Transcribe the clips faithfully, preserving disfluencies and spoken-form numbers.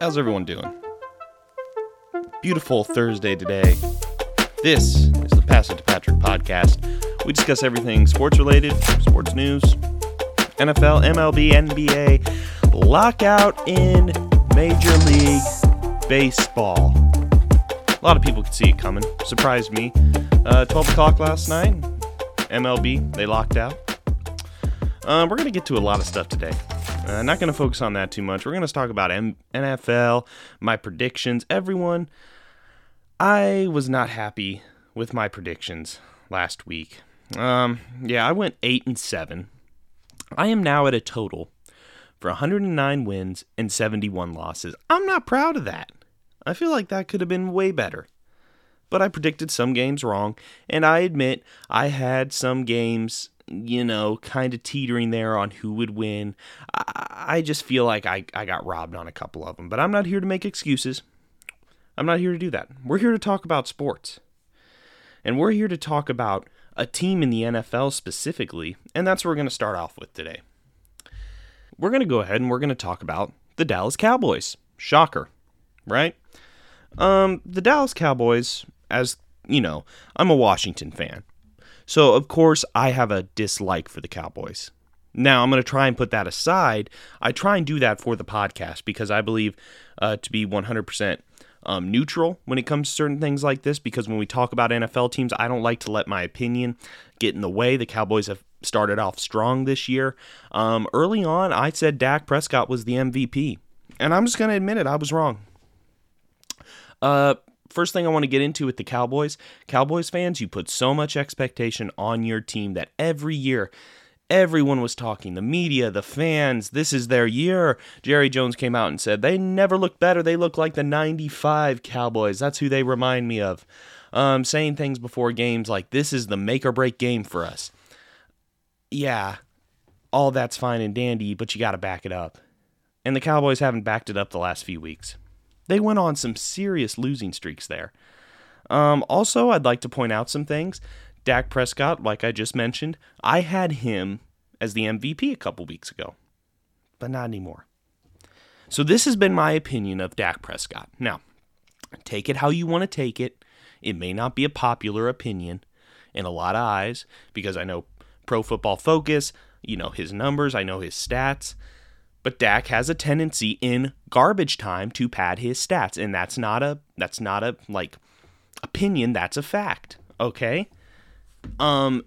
How's everyone doing? Beautiful Thursday today. This is the Pass It to Patrick podcast. We discuss everything sports related, sports news, N F L, M L B, N B A, lockout in Major League Baseball. A lot of people could see it coming. Surprised me. Uh, twelve o'clock last night, M L B, they locked out. Uh, we're going to get to a lot of stuff today. Uh, not going to focus on that too much. We're going to talk about M- N F L, my predictions. Everyone, I was not happy with my predictions last week. Um, yeah, I went eight and seven. I am now at a total for one hundred nine wins and seventy-one losses. I'm not proud of that. I feel like that could have been way better. But I predicted some games wrong, and I admit I had some games, you know, kind of teetering there on who would win. I, I just feel like I, I got robbed on a couple of them, but I'm not here to make excuses. I'm not here to do that. We're here to talk about sports, and we're here to talk about a team in the N F L specifically, and that's what we're going to start off with today. We're going to go ahead and we're going to talk about the Dallas Cowboys. Shocker, right? Um, the Dallas Cowboys, as you know, I'm a Washington fan. So, of course, I have a dislike for the Cowboys. Now, I'm going to try and put that aside. I try and do that for the podcast because I believe uh, to be one hundred percent um, neutral when it comes to certain things like this, because when we talk about N F L teams, I don't like to let my opinion get in the way. The Cowboys have started off strong this year. Um, early on, I said Dak Prescott was the M V P, and I'm just going to admit it. I was wrong. Uh... First thing I want to get into with the Cowboys, Cowboys fans, you put so much expectation on your team that every year, everyone was talking, the media, the fans, this is their year. Jerry Jones came out and said, they never looked better, they look like the ninety-five Cowboys, that's who they remind me of. Um, saying things before games like, this is the make or break game for us. Yeah, all that's fine and dandy, but you got to back it up. And the Cowboys haven't backed it up the last few weeks. They went on some serious losing streaks there. Um, also, I'd like to point out some things. Dak Prescott, like I just mentioned, I had him as the M V P a couple weeks ago, but not anymore. So this has been my opinion of Dak Prescott. Now, take it how you want to take it. It may not be a popular opinion in a lot of eyes because I know Pro Football Focus, you know his numbers, I know his stats. But Dak has a tendency in garbage time to pad his stats, and that's not a that's not a like opinion, that's a fact, okay? Um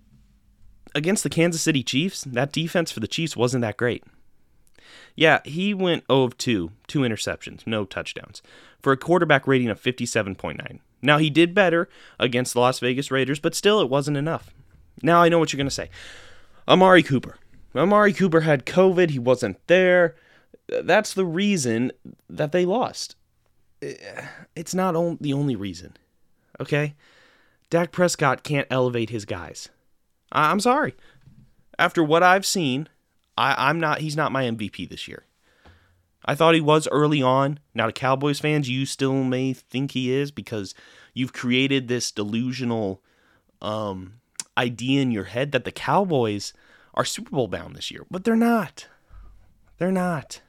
against the Kansas City Chiefs, that defense for the Chiefs wasn't that great. Yeah, he went oh of two, two interceptions, no touchdowns, for a quarterback rating of fifty-seven point nine. Now he did better against the Las Vegas Raiders, but still it wasn't enough. Now I know what you're going to say. Amari Cooper Amari Cooper had COVID. He wasn't there. That's the reason that they lost. It's not the only reason, okay? Dak Prescott can't elevate his guys. I'm sorry. After what I've seen, I, I'm not. He's not my M V P this year. I thought he was early on. Now, to Cowboys fans, you still may think he is because you've created this delusional um, idea in your head that the Cowboys are Super Bowl bound this year, but they're not. They're not.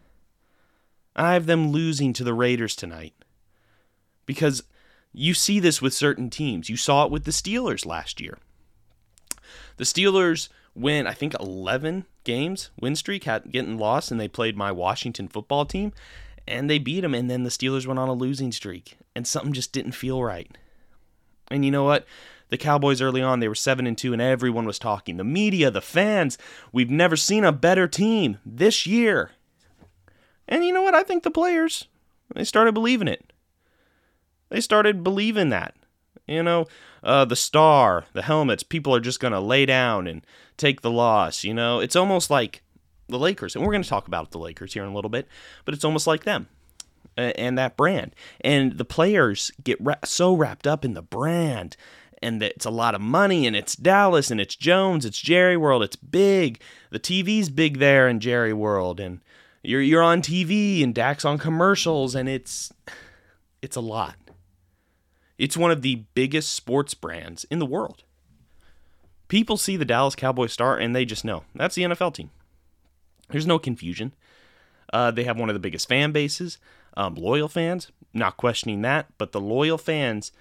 I have them losing to the Raiders tonight because you see this with certain teams. You saw it with the Steelers last year. The Steelers win, I think, eleven games, win streak, had, getting lost, and they played my Washington football team, and they beat them, and then the Steelers went on a losing streak, and something just didn't feel right. And you know what? The Cowboys early on, they were seven and two, and everyone was talking. The media, the fans, we've never seen a better team this year. And you know what? I think the players, they started believing it. They started believing that. You know, uh, the star, the helmets, people are just going to lay down and take the loss. You know, it's almost like the Lakers, and we're going to talk about the Lakers here in a little bit, but it's almost like them and that brand. And the players get ra- so wrapped up in the brand, and it's a lot of money, and it's Dallas, and it's Jones, it's Jerry World, it's big. The T V's big there in Jerry World, and you're you're on T V, and Dak's on commercials, and it's it's a lot. It's one of the biggest sports brands in the world. People see the Dallas Cowboys star, and they just know. That's the N F L team. There's no confusion. Uh, they have one of the biggest fan bases, um, loyal fans, not questioning that, but the loyal fans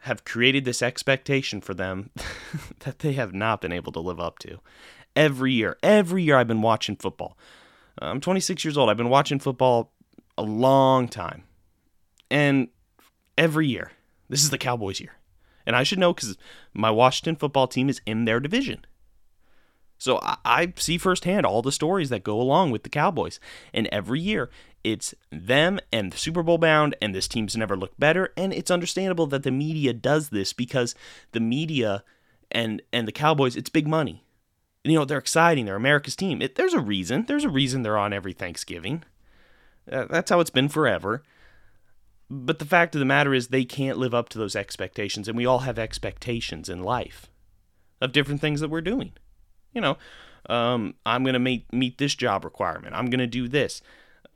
have created this expectation for them that they have not been able to live up to. Every year, every year I've been watching football. I'm twenty-six years old. I've been watching football a long time. And every year, this is the Cowboys' year. And I should know because my Washington football team is in their division. So I, I see firsthand all the stories that go along with the Cowboys. And every year, it's them and the Super Bowl bound, and this team's never looked better. And it's understandable that the media does this because the media and, and the Cowboys, it's big money. You know, they're exciting. They're America's team. It, there's a reason. There's a reason they're on every Thanksgiving. Uh, that's how it's been forever. But the fact of the matter is they can't live up to those expectations, and we all have expectations in life of different things that we're doing. You know, um, I'm going to meet, meet this job requirement. I'm going to do this.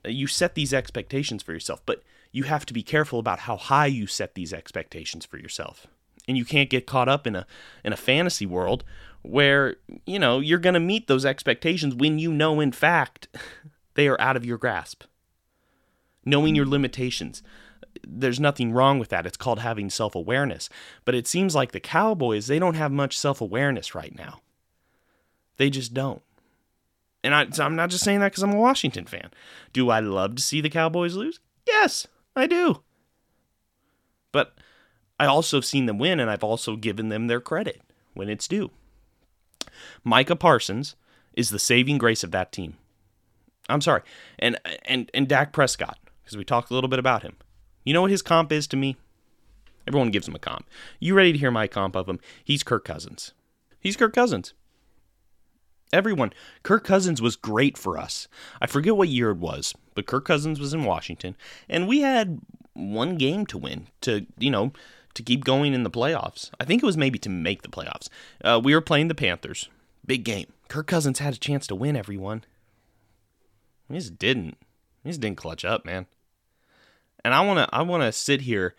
You set these expectations for yourself, but you have to be careful about how high you set these expectations for yourself. And you can't get caught up in a in a fantasy world where, you know, you're going to meet those expectations when you know, in fact, they are out of your grasp. Knowing your limitations. There's nothing wrong with that. It's called having self-awareness. But it seems like the Cowboys, they don't have much self-awareness right now. They just don't. And I, so I'm not just saying that because I'm a Washington fan. Do I love to see the Cowboys lose? Yes, I do. But I also have seen them win, and I've also given them their credit when it's due. Micah Parsons is the saving grace of that team. I'm sorry. And and and Dak Prescott, because we talked a little bit about him. You know what his comp is to me? Everyone gives him a comp. You ready to hear my comp of him? He's Kirk Cousins. He's Kirk Cousins. Everyone, Kirk Cousins was great for us. I forget what year it was, but Kirk Cousins was in Washington, and we had one game to win to, you know, to keep going in the playoffs. I think it was maybe to make the playoffs. Uh, we were playing the Panthers. Big game. Kirk Cousins had a chance to win, everyone. He just didn't. He just didn't clutch up, man. And I want to I want to sit here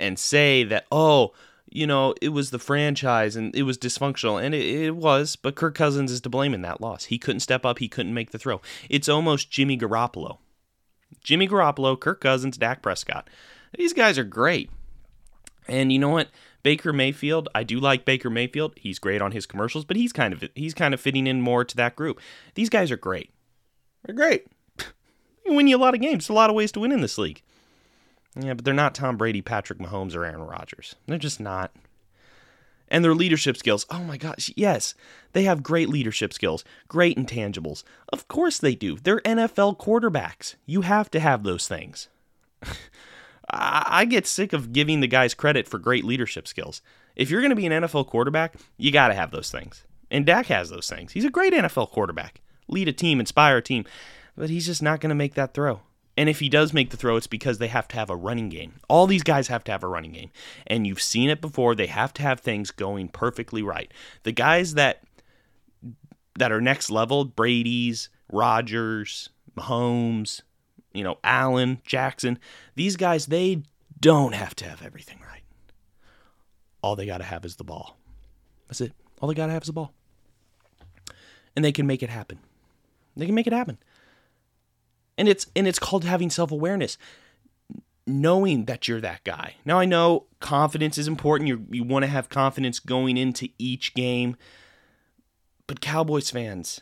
and say that, oh, you know, it was the franchise and it was dysfunctional. And it, it was, but Kirk Cousins is to blame in that loss. He couldn't step up. He couldn't make the throw. It's almost Jimmy Garoppolo. Jimmy Garoppolo, Kirk Cousins, Dak Prescott. These guys are great. And you know what? Baker Mayfield, I do like Baker Mayfield. He's great on his commercials, but he's kind of he's kind of fitting in more to that group. These guys are great. They're great. They win you a lot of games. There's a lot of ways to win in this league. Yeah, but they're not Tom Brady, Patrick Mahomes, or Aaron Rodgers. They're just not. And their leadership skills, oh my gosh, yes. They have great leadership skills, great intangibles. Of course they do. They're N F L quarterbacks. You have to have those things. I get sick of giving the guys credit for great leadership skills. If you're going to be an N F L quarterback, you got to have those things. And Dak has those things. He's a great N F L quarterback. Lead a team, inspire a team. But he's just not going to make that throw. And if he does make the throw, it's because they have to have a running game. All these guys have to have a running game. And you've seen it before. They have to have things going perfectly right. The guys that that are next level, Brady's, Rodgers, Mahomes, you know, Allen, Jackson, these guys, they don't have to have everything right. All they got to have is the ball. That's it. All they got to have is the ball. And they can make it happen. They can make it happen. And it's and it's called having self-awareness, knowing that you're that guy. Now, I know confidence is important. You you want to have confidence going into each game. But Cowboys fans,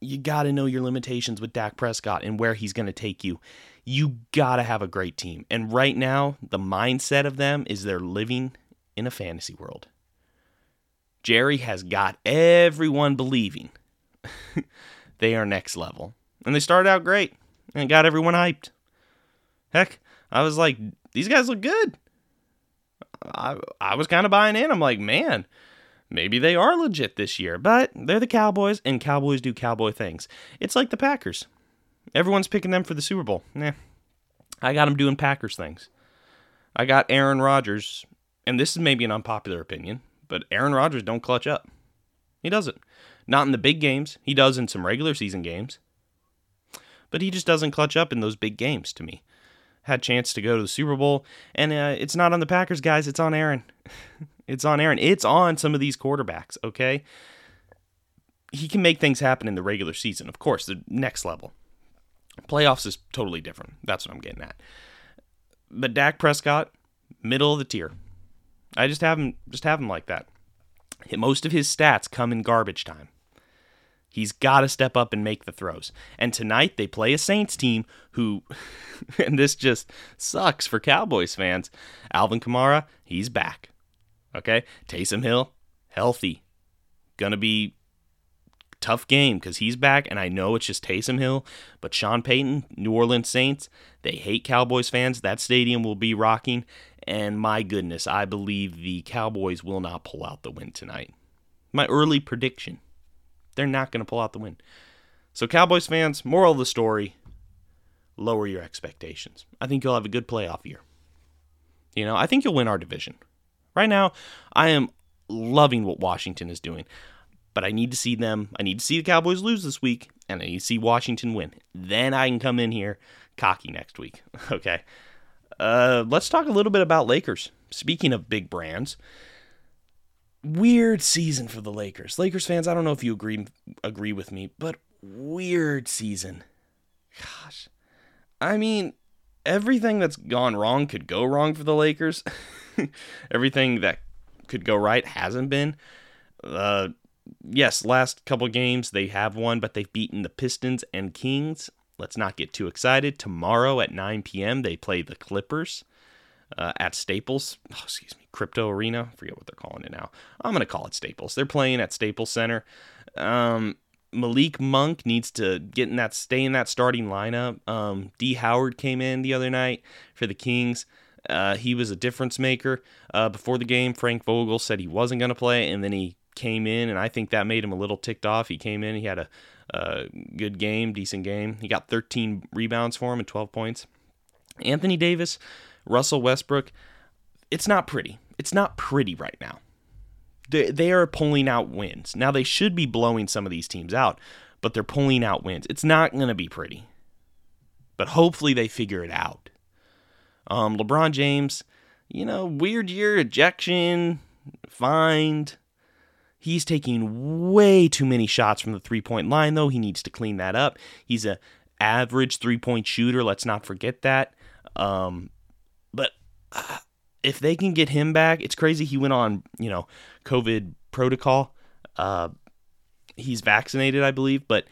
you got to know your limitations with Dak Prescott and where he's going to take you. You got to have a great team. And right now, the mindset of them is they're living in a fantasy world. Jerry has got everyone believing they are next level. And they started out great. And got everyone hyped. Heck, I was like, these guys look good. I I was kind of buying in. I'm like, man, maybe they are legit this year. But they're the Cowboys, and Cowboys do Cowboy things. It's like the Packers. Everyone's picking them for the Super Bowl. Nah, I got them doing Packers things. I got Aaron Rodgers, and this is maybe an unpopular opinion, but Aaron Rodgers don't clutch up. He doesn't. Not in the big games. He does in some regular season games. But he just doesn't clutch up in those big games to me. Had a chance to go to the Super Bowl. And uh, it's not on the Packers, guys. It's on Aaron. It's on Aaron. It's on some of these quarterbacks, okay? He can make things happen in the regular season. Of course, the next level. Playoffs is totally different. That's what I'm getting at. But Dak Prescott, middle of the tier. I just have him, just have him like that. Most of his stats come in garbage time. He's got to step up and make the throws. And tonight they play a Saints team who, and this just sucks for Cowboys fans, Alvin Kamara, he's back. Okay? Taysom Hill, healthy. Gonna be tough game because he's back, and I know it's just Taysom Hill, but Sean Payton, New Orleans Saints, they hate Cowboys fans. That stadium will be rocking, and my goodness, I believe the Cowboys will not pull out the win tonight. My early prediction. They're not going to pull out the win. So Cowboys fans, moral of the story, lower your expectations. I think you'll have a good playoff year. You know, I think you'll win our division. Right now, I am loving what Washington is doing. But I need to see them, I need to see the Cowboys lose this week, and I need to see Washington win. Then I can come in here cocky next week. Okay. Uh, let's talk a little bit about Lakers. Speaking of big brands, weird season for the Lakers. Lakers fans, I don't know if you agree agree with me, but weird season. Gosh. I mean, everything that's gone wrong could go wrong for the Lakers. Everything that could go right hasn't been. Uh, yes, last couple games they have won, but they've beaten the Pistons and Kings. Let's not get too excited. Tomorrow at nine p.m. they play the Clippers. Uh, at Staples, oh, excuse me, Crypto Arena. I forget what they're calling it now. I'm going to call it Staples. They're playing at Staples Center. Um, Malik Monk needs to get in that, stay in that starting lineup. Um, D. Howard came in the other night for the Kings. Uh, he was a difference maker. Uh, before the game, Frank Vogel said he wasn't going to play, and then he came in, and I think that made him a little ticked off. He came in, he had a, a good game, decent game. He got thirteen rebounds for him and twelve points. Anthony Davis, Russell Westbrook, it's not pretty. It's not pretty right now. They, they are pulling out wins. Now, they should be blowing some of these teams out, but they're pulling out wins. It's not going to be pretty. But hopefully they figure it out. Um, LeBron James, you know, weird year, ejection, fined. He's taking way too many shots from the three-point line, though. He needs to clean that up. He's an average three-point shooter. Let's not forget that. Um... But uh, if they can get him back, it's crazy. He went on, you know, COVID protocol. Uh, he's vaccinated, I believe, but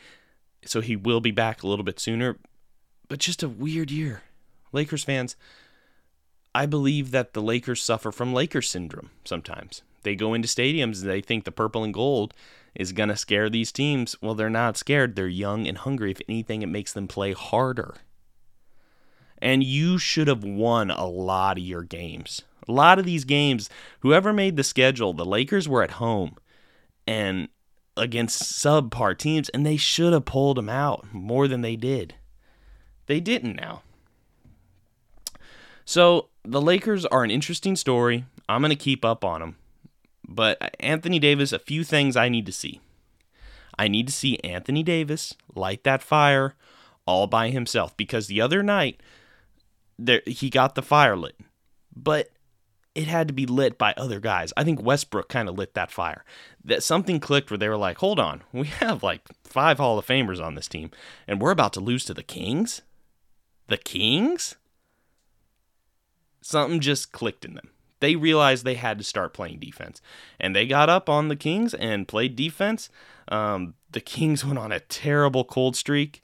so he will be back a little bit sooner. But just a weird year. Lakers fans, I believe that the Lakers suffer from Lakers syndrome sometimes. They go into stadiums and they think the purple and gold is going to scare these teams. Well, they're not scared. They're young and hungry. If anything, it makes them play harder. And you should have won a lot of your games. A lot of these games, whoever made the schedule, the Lakers were at home and against subpar teams, and they should have pulled them out more than they did. They didn't now. So the Lakers are an interesting story. I'm going to keep up on them. But Anthony Davis, a few things I need to see. I need to see Anthony Davis light that fire all by himself, because the other night, there, he got the fire lit, but it had to be lit by other guys. I think Westbrook kind of lit that fire. That something clicked where they were like, hold on, we have like five Hall of Famers on this team, and we're about to lose to the Kings? The Kings? Something just clicked in them. They realized they had to start playing defense, and they got up on the Kings and played defense. Um, the Kings went on a terrible cold streak.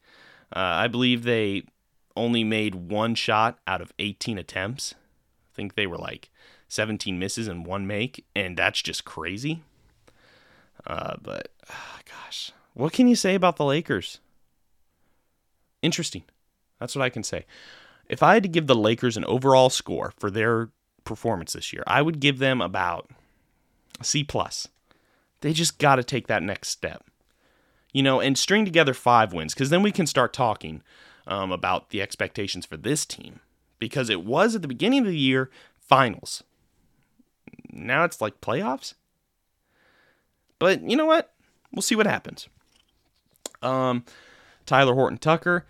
Uh, I believe they only made one shot out of eighteen attempts. I think they were like seventeen misses and one make, and that's just crazy. Uh, but, oh gosh, what can you say about the Lakers? Interesting. That's what I can say. If I had to give the Lakers an overall score for their performance this year, I would give them about a C plus. They just got to take that next step. You know, and string together five wins, because then we can start talking Um, about the expectations for this team, because it was at the beginning of the year finals. Now it's like playoffs. But you know what? We'll see what happens. Um, Tyler Horton Tucker,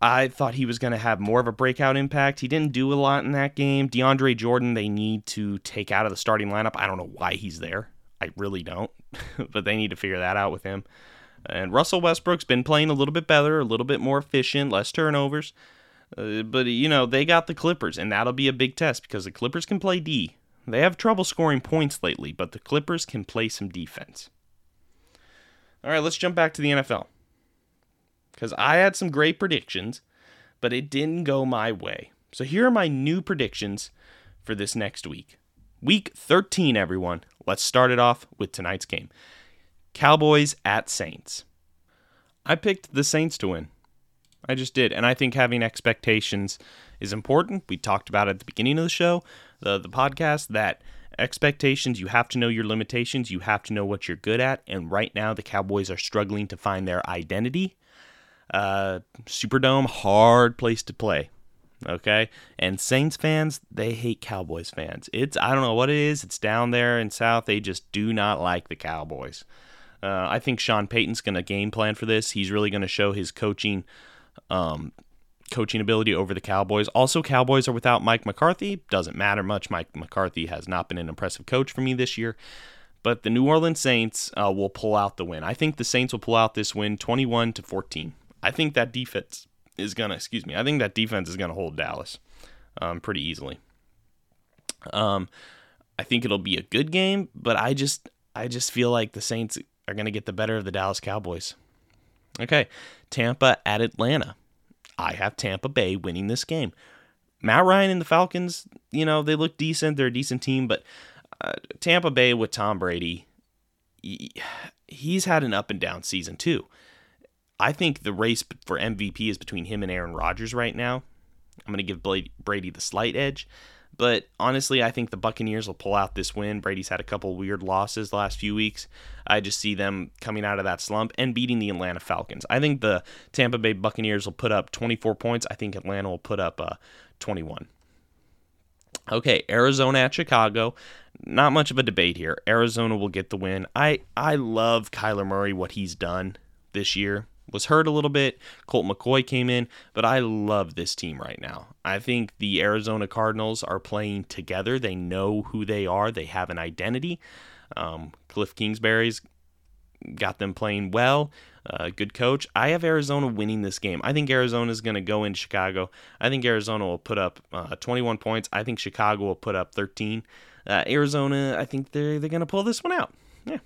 I thought he was going to have more of a breakout impact. He didn't do a lot in that game. DeAndre Jordan, they need to take out of the starting lineup. I don't know why he's there. I really don't, but they need to figure that out with him. And Russell Westbrook's been playing a little bit better, a little bit more efficient, less turnovers. Uh, but, you know, they got the Clippers, and that'll be a big test because the Clippers can play D. They have trouble scoring points lately, but the Clippers can play some defense. All right, let's jump back to the N F L. Because I had some great predictions, but it didn't go my way. So here are my new predictions for this next week. Week thirteen, everyone. Let's start it off with tonight's game. Cowboys at Saints. I picked the Saints to win. I just did. And I think having expectations is important. We talked about it at the beginning of the show, the, the podcast, that expectations, you have to know your limitations. You have to know what you're good at. And right now, the Cowboys are struggling to find their identity. Uh, Superdome, hard place to play. Okay, and Saints fans, they hate Cowboys fans. It's, I don't know what it is. It's down there in South. They just do not like the Cowboys. Uh, I think Sean Payton's going to game plan for this. He's really going to show his coaching um, coaching ability over the Cowboys. Also, Cowboys are without Mike McCarthy. Doesn't matter much. Mike McCarthy has not been an impressive coach for me this year. But the New Orleans Saints uh, will pull out the win. I think the Saints will pull out this win twenty-one to fourteen. I think that defense... is gonna excuse me. I think that defense is gonna hold Dallas um, pretty easily. Um, I think it'll be a good game, but I just I just feel like the Saints are gonna get the better of the Dallas Cowboys. Okay, Tampa at Atlanta. I have Tampa Bay winning this game. Matt Ryan and the Falcons, you know, they look decent. They're a decent team, but uh, Tampa Bay with Tom Brady, he, he's had an up and down season too. I think the race for M V P is between him and Aaron Rodgers right now. I'm going to give Brady the slight edge. But honestly, I think the Buccaneers will pull out this win. Brady's had a couple weird losses the last few weeks. I just see them coming out of that slump and beating the Atlanta Falcons. I think the Tampa Bay Buccaneers will put up twenty-four points. I think Atlanta will put up uh, twenty-one. Okay, Arizona at Chicago. Not much of a debate here. Arizona will get the win. I, I love Kyler Murray, what he's done this year. Was hurt a little bit. Colt McCoy came in, but I love this team right now. I think the Arizona Cardinals are playing together. They know who they are. They have an identity. Um, Cliff Kingsbury's got them playing well. Uh, good coach. I have Arizona winning this game. I think Arizona's going to go in Chicago. I think Arizona will put up uh, twenty-one points. I think Chicago will put up thirteen. Uh, Arizona, I think they're, they're going to pull this one out. Yeah.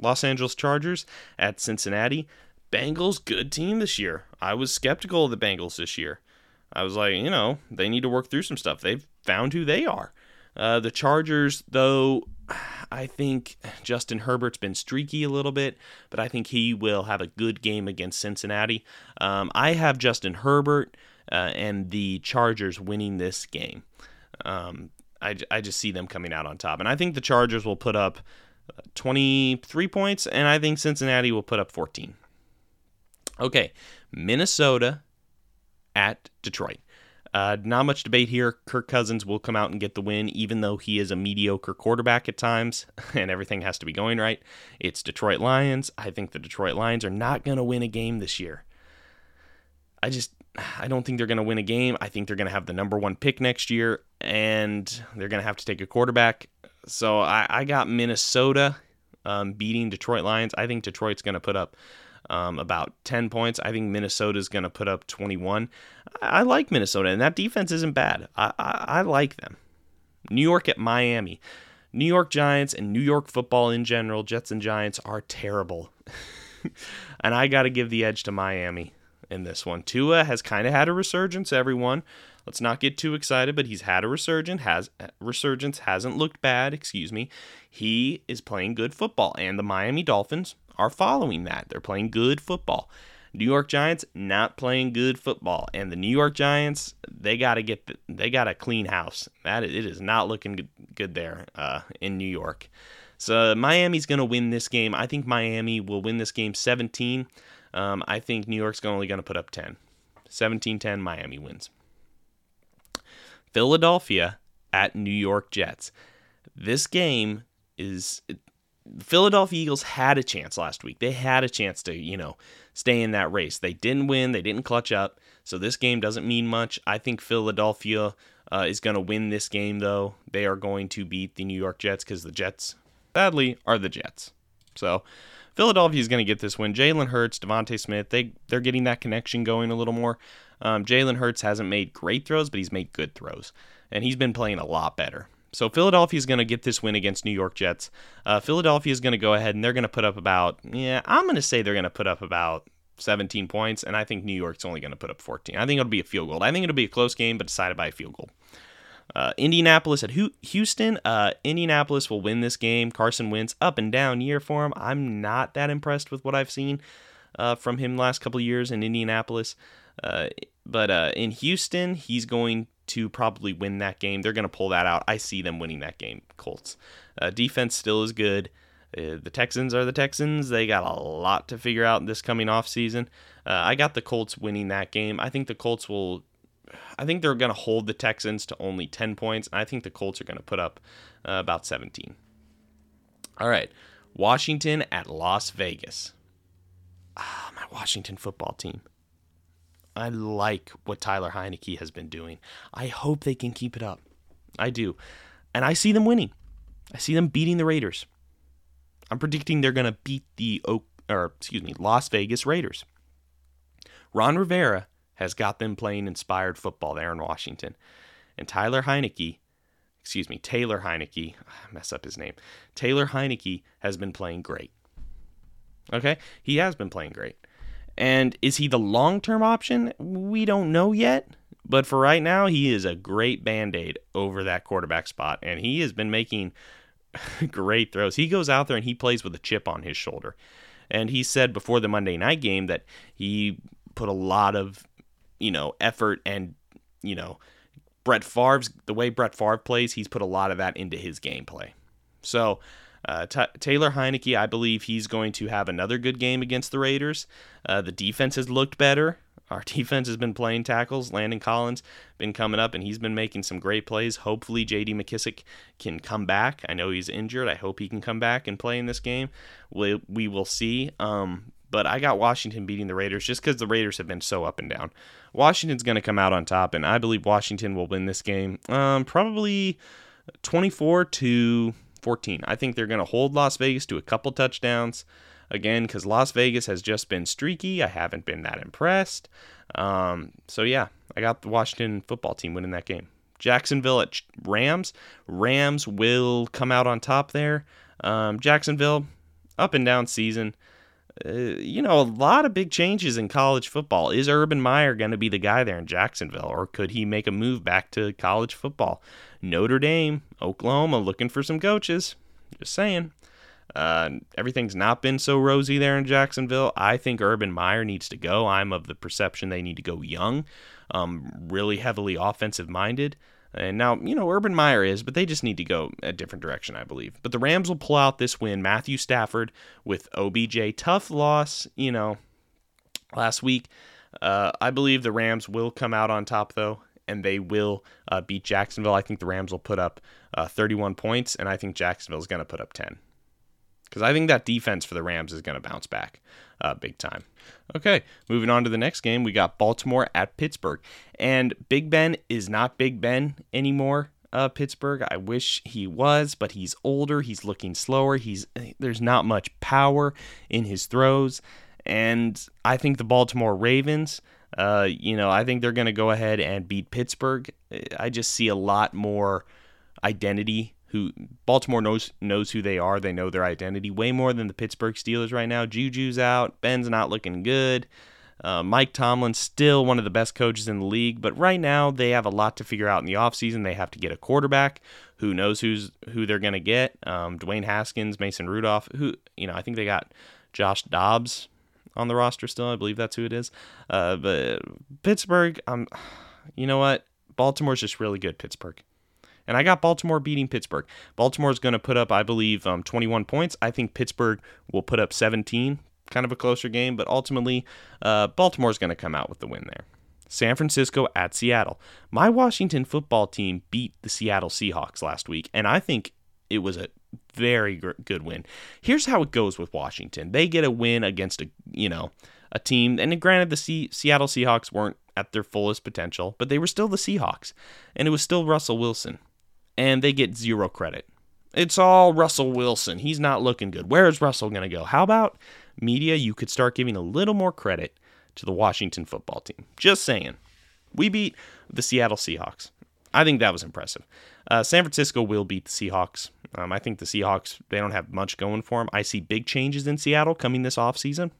Los Angeles Chargers at Cincinnati. Bengals, good team this year. I was skeptical of the Bengals this year. I was like, you know, they need to work through some stuff. They've found who they are. Uh, the Chargers, though, I think Justin Herbert's been streaky a little bit, but I think he will have a good game against Cincinnati. Um, I have Justin Herbert uh, and the Chargers winning this game. Um, I, I just see them coming out on top. And I think the Chargers will put up twenty-three points, and I think Cincinnati will put up fourteen. Okay, Minnesota at Detroit. Uh, not much debate here. Kirk Cousins will come out and get the win, even though he is a mediocre quarterback at times, and everything has to be going right. It's Detroit Lions. I think the Detroit Lions are not going to win a game this year. I just, I don't think they're going to win a game. I think they're going to have the number one pick next year, and they're going to have to take a quarterback. So I, I got Minnesota um, beating Detroit Lions. I think Detroit's going to put up Um, about ten points. I think Minnesota's going to put up twenty-one. I, I like Minnesota, and that defense isn't bad. I, I, I like them. New York at Miami. New York Giants and New York football in general, Jets and Giants, are terrible. And I got to give the edge to Miami in this one. Tua has kind of had a resurgence, everyone. Let's not get too excited, but he's had a resurgence, has resurgence, hasn't looked bad, excuse me. He is playing good football, and the Miami Dolphins are following that. They're playing good football. New York Giants not playing good football, and the New York Giants, they got to get the, they got to clean house. That is, it is not looking good there uh, in New York. So Miami's going to win this game. I think Miami will win this game seventeen. Um, I think New York's only going to put up ten. seventeen ten, Miami wins. Philadelphia at New York Jets. This game is... Philadelphia Eagles had a chance last week. They had a chance to, you know, stay in that race. They didn't win. They didn't clutch up. So this game doesn't mean much. I think Philadelphia uh, is going to win this game, though. They are going to beat the New York Jets because the Jets, sadly, are the Jets. So Philadelphia's going to get this win. Jalen Hurts, Devontae Smith, they, they're getting that connection going a little more. Um, Jalen Hurts hasn't made great throws, but he's made good throws, and he's been playing a lot better. So Philadelphia's going to get this win against New York Jets. Uh, Philadelphia's going to go ahead, and they're going to put up about, yeah, I'm going to say they're going to put up about seventeen points, and I think New York's only going to put up fourteen. I think it'll be a field goal. I think it'll be a close game, but decided by a field goal. Uh, Indianapolis at Houston. Uh, Indianapolis will win this game. Carson Wentz, up and down year for him. I'm not that impressed with what I've seen uh, from him last couple of years in Indianapolis. Uh, but uh, in Houston, he's going to probably win that game. They're going to pull that out. I see them winning that game, Colts. Uh, defense still is good. Uh, the Texans are the Texans. They got a lot to figure out this coming offseason. Uh, I got the Colts winning that game. I think the Colts will... I think they're going to hold the Texans to only ten points. I think the Colts are going to put up uh, about seventeen. All right. Washington at Las Vegas. Ah, my Washington football team. I like what Tyler Heineke has been doing. I hope they can keep it up. I do. And I see them winning. I see them beating the Raiders. I'm predicting they're going to beat the Oak, or excuse me, Las Vegas Raiders. Ron Rivera has got them playing inspired football there in Washington. And Tyler Heineke, excuse me, Taylor Heineke, I mess up his name. Taylor Heineke has been playing great. Okay? He has been playing great. And is he the long-term option? We don't know yet. But for right now, he is a great Band-Aid over that quarterback spot. And he has been making great throws. He goes out there and he plays with a chip on his shoulder. And he said before the Monday night game that he put a lot of you know, effort and, you know, Brett Favre's, the way Brett Favre plays, he's put a lot of that into his gameplay. So, uh, T- Taylor Heineke, I believe he's going to have another good game against the Raiders. Uh, the defense has looked better. Our defense has been playing tackles. Landon Collins been coming up, and he's been making some great plays. Hopefully, J D. McKissic can come back. I know he's injured. I hope he can come back and play in this game. We, we will see. Um, But I got Washington beating the Raiders just because the Raiders have been so up and down. Washington's going to come out on top, and I believe Washington will win this game um, probably twenty-four to fourteen. I think they're going to hold Las Vegas to a couple touchdowns again because Las Vegas has just been streaky. I haven't been that impressed. Um, so, yeah, I got the Washington football team winning that game. Jacksonville at Rams. Rams will come out on top there. Um, Jacksonville, up and down season. Uh, you know, a lot of big changes in college football. Is Urban Meyer going to be the guy there in Jacksonville, or could he make a move back to college football? Notre Dame, Oklahoma, looking for some coaches. Just saying. Uh, everything's not been so rosy there in Jacksonville. I think Urban Meyer needs to go. I'm of the perception they need to go young, um, really heavily offensive-minded. And now, you know, Urban Meyer is, but they just need to go a different direction, I believe. But the Rams will pull out this win. Matthew Stafford with O B J. Tough loss, you know, last week. Uh, I believe the Rams will come out on top, though, and they will uh, beat Jacksonville. I think the Rams will put up uh, thirty-one points, and I think Jacksonville is going to put up ten. Because I think that defense for the Rams is going to bounce back uh, big time. Okay, moving on to the next game. We got Baltimore at Pittsburgh. And Big Ben is not Big Ben anymore, uh, Pittsburgh. I wish he was, but he's older. He's looking slower. He's there's not much power in his throws. And I think the Baltimore Ravens, uh, you know, I think they're going to go ahead and beat Pittsburgh. I just see a lot more identity. Who Baltimore knows knows who they are. They know their identity way more than the Pittsburgh Steelers right now. Juju's out. Ben's not looking good. Uh, Mike Tomlin's still one of the best coaches in the league, but right now they have a lot to figure out in the offseason. They have to get a quarterback. Who knows who's who they're going to get? Um, Dwayne Haskins, Mason Rudolph. Who you know? I think they got Josh Dobbs on the roster still. I believe that's who it is. Uh, but Pittsburgh, um, you know what? Baltimore's just really good. Pittsburgh. And I got Baltimore beating Pittsburgh. Baltimore's going to put up, I believe, um, twenty-one points. I think Pittsburgh will put up seventeen. Kind of a closer game, but ultimately, uh, Baltimore's going to come out with the win there. San Francisco at Seattle. My Washington football team beat the Seattle Seahawks last week, and I think it was a very good win. Here's how it goes with Washington. They get a win against a, you know, a team, and granted, the C- Seattle Seahawks weren't at their fullest potential, but they were still the Seahawks, and it was still Russell Wilson. And they get zero credit. It's all Russell Wilson. He's not looking good. Where is Russell going to go? How about media? You could start giving a little more credit to the Washington football team. Just saying. We beat the Seattle Seahawks. I think that was impressive. Uh, San Francisco will beat the Seahawks. Um, I think the Seahawks, they don't have much going for them. I see big changes in Seattle coming this offseason.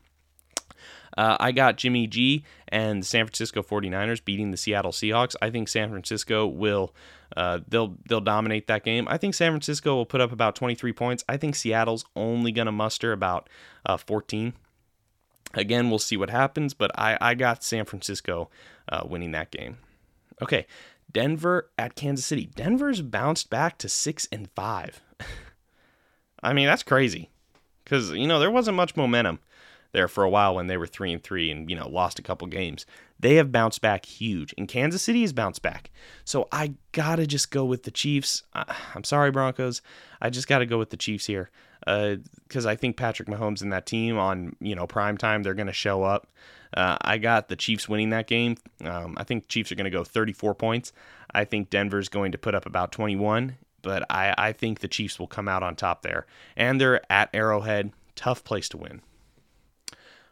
Uh, I got Jimmy G and the San Francisco forty-niners beating the Seattle Seahawks. I think San Francisco will uh, they'll they'll dominate that game. I think San Francisco will put up about twenty-three points. I think Seattle's only going to muster about uh, fourteen. Again, we'll see what happens, but I, I got San Francisco uh, winning that game. Okay, Denver at Kansas City. Denver's bounced back to six and five. I mean, that's crazy because, you know, there wasn't much momentum there for a while when they were three and three and, you know, lost a couple games. They have bounced back huge, and Kansas City has bounced back. So I got to just go with the Chiefs. I'm sorry, Broncos. I just got to go with the Chiefs here because uh, I think Patrick Mahomes and that team on, you know, prime time, they're going to show up. Uh, I got the Chiefs winning that game. Um, I think Chiefs are going to go thirty-four points. I think Denver's going to put up about twenty-one, but I, I think the Chiefs will come out on top there. And they're at Arrowhead. Tough place to win.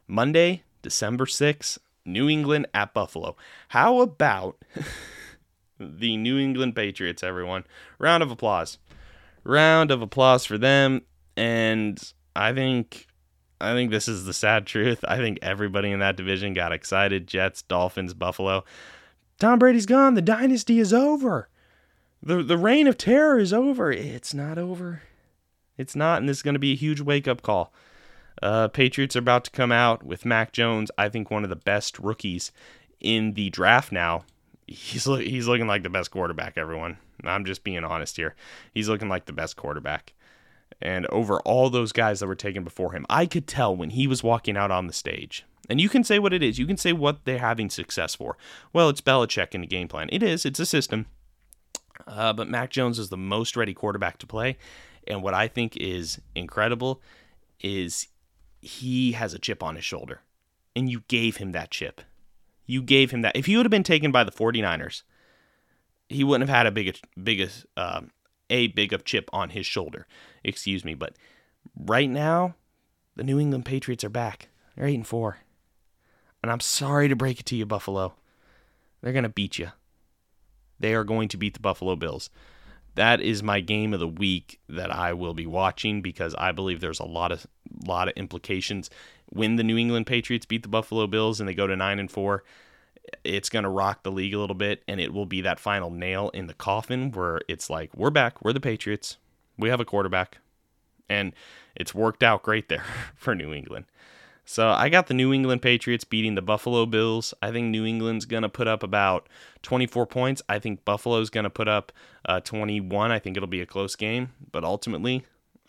Monday, December sixth, New England at Buffalo. How about the New England Patriots, everyone? Round of applause. Round of applause for them. And I think I think this is the sad truth. I think everybody in that division got excited. Jets, Dolphins, Buffalo. Tom Brady's gone. The dynasty is over. The the reign of terror is over. It's not over. It's not, and this is going to be a huge wake-up call. Uh, Patriots are about to come out with Mac Jones. I think one of the best rookies in the draft now. He's lo- he's looking like the best quarterback, everyone. I'm just being honest here. He's looking like the best quarterback. And over all those guys that were taken before him, I could tell when he was walking out on the stage. And you can say what it is. You can say what they're having success for. Well, it's Belichick in the game plan. It is. It's a system. Uh, but Mac Jones is the most ready quarterback to play. And what I think is incredible is he has a chip on his shoulder, and you gave him that chip. You gave him that. If he would have been taken by the forty-niners, he wouldn't have had a big, biggest, um, a big of chip on his shoulder. Excuse me. But right now, the New England Patriots are back. They're eight and four, and I'm sorry to break it to you, Buffalo. They're going to beat you. They are going to beat the Buffalo Bills. That is my game of the week that I will be watching because I believe there's a lot of lot of implications when the New England Patriots beat the Buffalo Bills and they go to nine and four. It's going to rock the league a little bit, and it will be that final nail in the coffin where it's like, we're back, we're the Patriots, we have a quarterback, and it's worked out great there for New England. So I got the New England Patriots beating the Buffalo Bills. I think New England's going to put up about twenty-four points. I think Buffalo's going to put up uh, twenty-one. I think it'll be a close game. But ultimately,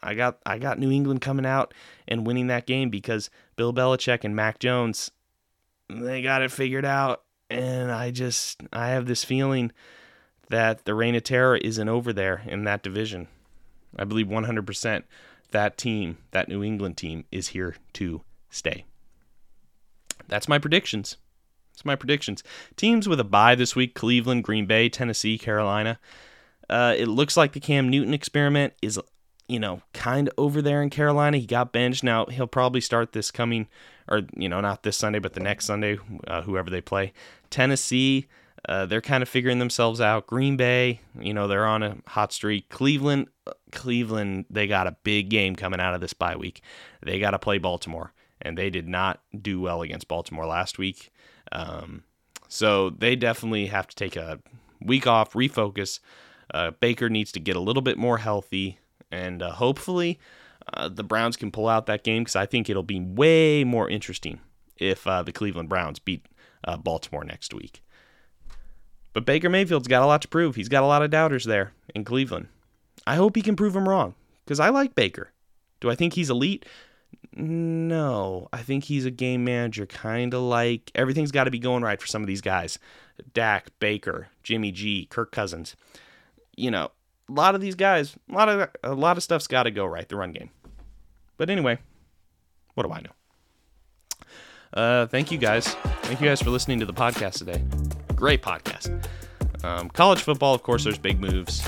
I got I got New England coming out and winning that game because Bill Belichick and Mac Jones, they got it figured out. And I just, I have this feeling that the reign of terror isn't over there in that division. I believe one hundred percent that team, that New England team, is here to stay. That's my predictions. That's my predictions. Teams with a bye this week: Cleveland, Green Bay, Tennessee, Carolina. Uh, it looks like the Cam Newton experiment is, you know, kind of over there in Carolina. He got benched. Now he'll probably start this coming, or you know, not this Sunday, but the next Sunday, uh, whoever they play. Tennessee, uh, they're kind of figuring themselves out. Green Bay, you know, they're on a hot streak. Cleveland, Cleveland, they got a big game coming out of this bye week. They got to play Baltimore. And they did not do well against Baltimore last week. Um, so they definitely have to take a week off, refocus. Uh, Baker needs to get a little bit more healthy. And uh, hopefully uh, the Browns can pull out that game because I think it'll be way more interesting if uh, the Cleveland Browns beat uh, Baltimore next week. But Baker Mayfield's got a lot to prove. He's got a lot of doubters there in Cleveland. I hope he can prove them wrong because I like Baker. Do I think he's elite? No, I think he's a game manager, kind of like everything's got to be going right for some of these guys. Dak, Baker, Jimmy G, Kirk Cousins. You know, a lot of these guys, a lot of a lot of stuff's got to go right, the run game. But anyway, what do I know? Uh, thank you guys. Thank you guys for listening to the podcast today. Great podcast. Um, college football, of course, there's big moves.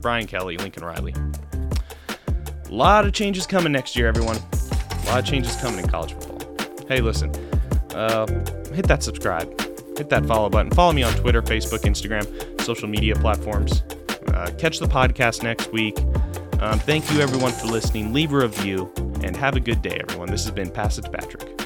Brian Kelly, Lincoln Riley. A lot of changes coming next year, everyone. A lot of changes coming in college football. Hey, listen, uh, hit that subscribe. Hit that follow button. Follow me on Twitter, Facebook, Instagram, social media platforms. Uh, catch the podcast next week. Um, thank you, everyone, for listening. Leave a review, and have a good day, everyone. This has been Pass It to Patrick.